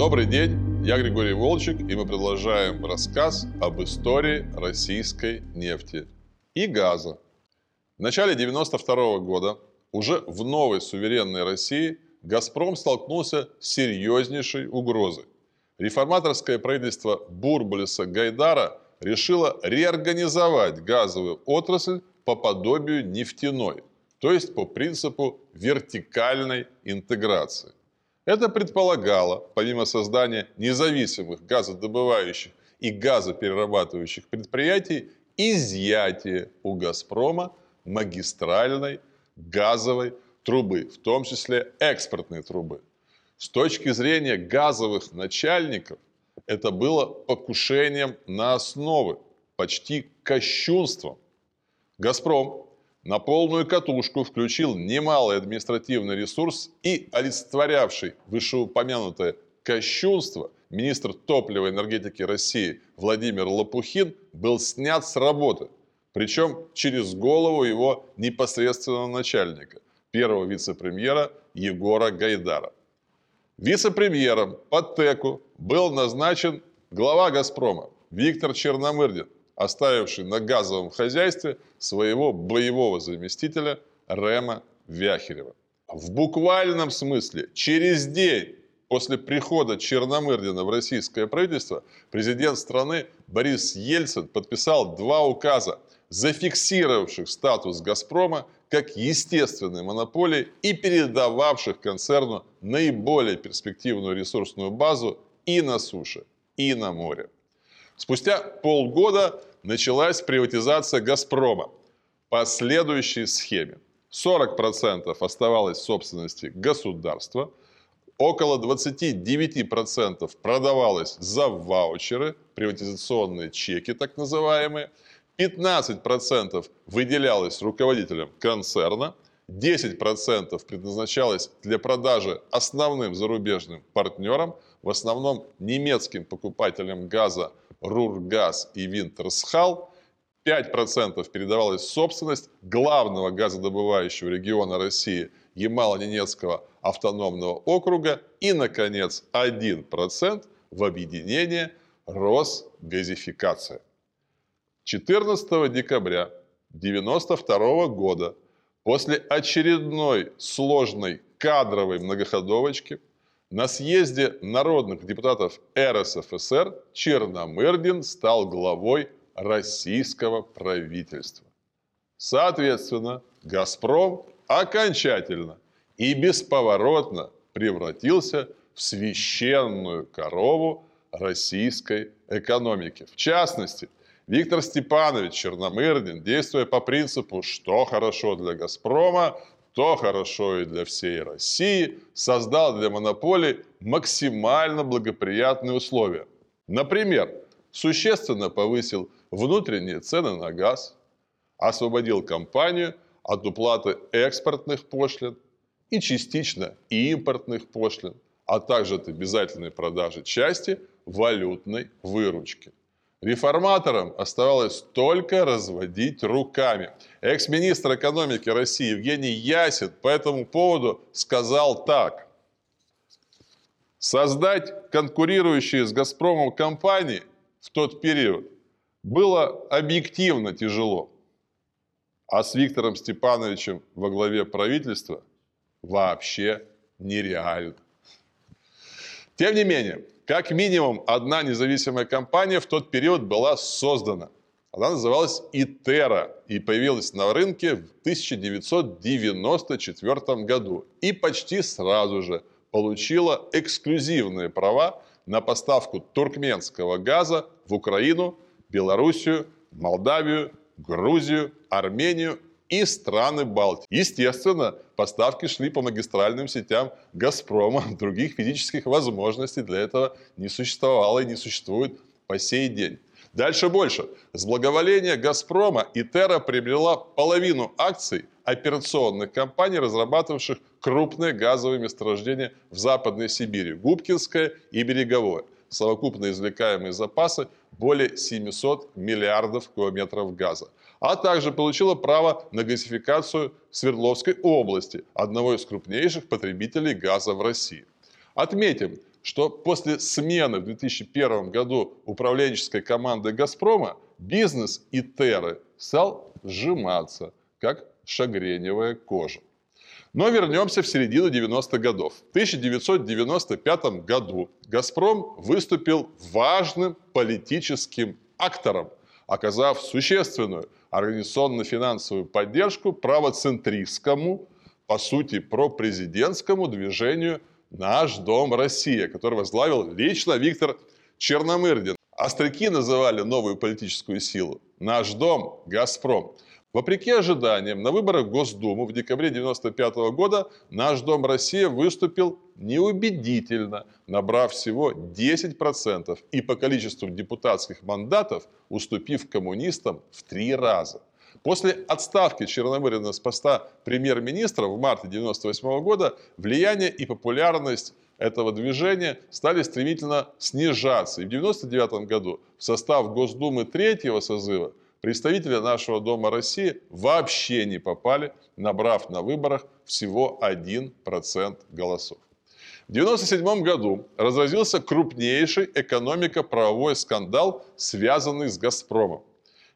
Добрый день, я Григорий Волчек, и мы продолжаем рассказ об истории российской нефти и газа. В начале 1992 года, уже в новой суверенной России, «Газпром» столкнулся с серьезнейшей угрозой. Реформаторское правительство Бурбулиса Гайдара решило реорганизовать газовую отрасль по подобию нефтяной, то есть по принципу вертикальной интеграции. Это предполагало, помимо создания независимых газодобывающих и газоперерабатывающих предприятий, изъятие у «Газпрома» магистральной газовой трубы, в том числе экспортной трубы. С точки зрения газовых начальников, это было покушением на основы, почти кощунством. «Газпром» на полную катушку включил немалый административный ресурс, и олицетворявший вышеупомянутое кощунство министр топлива и энергетики России Владимир Лопухин был снят с работы, причем через голову его непосредственного начальника, первого вице-премьера Егора Гайдара. Вице-премьером по ТЭКу был назначен глава «Газпрома» Виктор Черномырдин, оставивший на газовом хозяйстве своего боевого заместителя Рема Вяхирева. В буквальном смысле, через день после прихода Черномырдина в российское правительство, президент страны Борис Ельцин подписал два указа, зафиксировавших статус «Газпрома» как естественной монополии и передававших концерну наиболее перспективную ресурсную базу и на суше, и на море. Спустя полгода началась приватизация «Газпрома» по следующей схеме. 40% оставалось в собственности государства, около 29% продавалось за ваучеры, приватизационные чеки так называемые, 15% выделялось руководителям концерна, 10% предназначалось для продажи основным зарубежным партнерам, в основном немецким покупателям газа Рургаз и Винтерсхал, 5% передавалась собственность главного газодобывающего региона России Ямало-Ненецкого автономного округа и, наконец, 1% в объединение Росгазификация. 14 декабря 1992 года после очередной сложной кадровой многоходовочки на съезде народных депутатов РСФСР Черномырдин стал главой российского правительства. Соответственно, «Газпром» окончательно и бесповоротно превратился в священную корову российской экономики. В частности, Виктор Степанович Черномырдин, действуя по принципу «что хорошо для «Газпрома», то хорошо и для всей России», создал для монополии максимально благоприятные условия. Например, существенно повысил внутренние цены на газ, освободил компанию от уплаты экспортных пошлин и частично импортных пошлин, а также от обязательной продажи части валютной выручки. Реформаторам оставалось только разводить руками. Экс-министр экономики России Евгений Ясин по этому поводу сказал так. Создать конкурирующие с «Газпромом» компании в тот период было объективно тяжело. А с Виктором Степановичем во главе правительства вообще нереально. Тем не менее, как минимум одна независимая компания в тот период была создана. Она называлась «Итера» и появилась на рынке в 1994 году. И почти сразу же получила эксклюзивные права на поставку туркменского газа в Украину, Белоруссию, Молдавию, Грузию, Армению и страны Балтии. Естественно, поставки шли по магистральным сетям «Газпрома». Других физических возможностей для этого не существовало и не существует по сей день. Дальше больше. С благоволения «Газпрома» Итера приобрела половину акций операционных компаний, разрабатывавших крупные газовые месторождения в Западной Сибири – Губкинское и Береговое. Совокупно извлекаемые запасы более 700 миллиардов кубометров газа. А также получила право на газификацию Свердловской области, одного из крупнейших потребителей газа в России. Отметим, что после смены в 2001 году управленческой команды «Газпрома» бизнес Итеры стал сжиматься, как шагреневая кожа. Но вернемся в середину 90-х годов. В 1995 году «Газпром» выступил важным политическим актором, оказав существенную организационно-финансовую поддержку правоцентристскому, по сути, пропрезидентскому движению «Наш дом Россия», который возглавил лично Виктор Черномырдин. Остряки называли новую политическую силу «Наш дом Газпром». Вопреки ожиданиям, на выборах в Госдуму в декабре 1995 года «Наш дом Россия» выступил неубедительно, набрав всего 10% и по количеству депутатских мандатов уступив коммунистам в 3 раза. После отставки Черномырдина с поста премьер-министра в марте 1998 года влияние и популярность этого движения стали стремительно снижаться. И в 1999 году в состав Госдумы 3-го созыва представители «Нашего дома России» вообще не попали, набрав на выборах всего 1% голосов. В 1997 году разразился крупнейший экономико-правовой скандал, связанный с «Газпромом».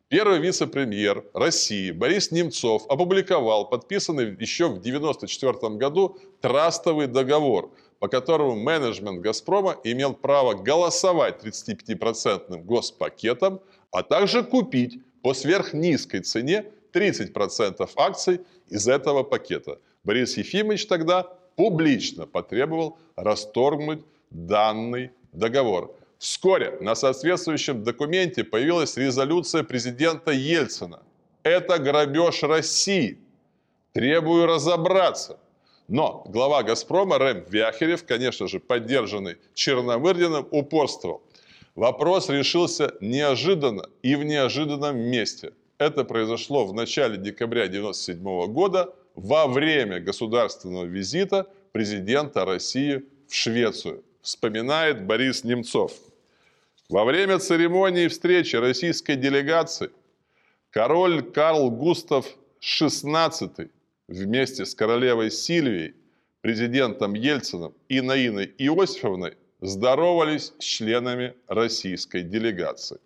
Первый вице-премьер России Борис Немцов опубликовал подписанный еще в 1994 году трастовый договор, по которому менеджмент «Газпрома» имел право голосовать 35% госпакетом, а также купить по сверхнизкой цене 30% акций из этого пакета. Борис Ефимович тогда публично потребовал расторгнуть данный договор. Вскоре на соответствующем документе появилась резолюция президента Ельцина. Это грабеж России. Требую разобраться. Но глава «Газпрома» Рем Вяхирев, конечно же, поддержанный Черномырдиным, упорствовал. Вопрос решился неожиданно и в неожиданном месте. Это произошло в начале декабря 1997 года во время государственного визита президента России в Швецию, вспоминает Борис Немцов. Во время церемонии встречи российской делегации король Карл Густав XVI вместе с королевой Сильвией, президентом Ельцином и Наиной Иосифовной здоровались с членами российской делегации.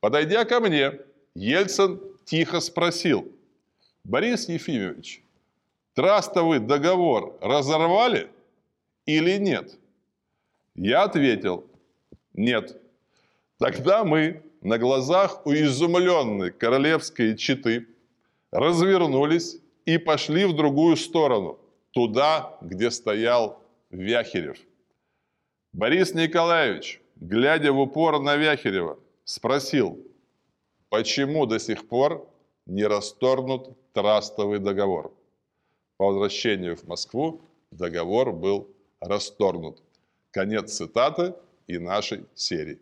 Подойдя ко мне, Ельцин тихо спросил: «Борис Ефимович, трастовый договор разорвали или нет?» Я ответил: «Нет». Тогда мы на глазах у изумленной королевской четы развернулись и пошли в другую сторону, туда, где стоял Вяхирев. Борис Николаевич, глядя в упор на Вяхирева, спросил: почему до сих пор не расторгнут трастовый договор? По возвращению в Москву договор был расторгнут. Конец цитаты и нашей серии.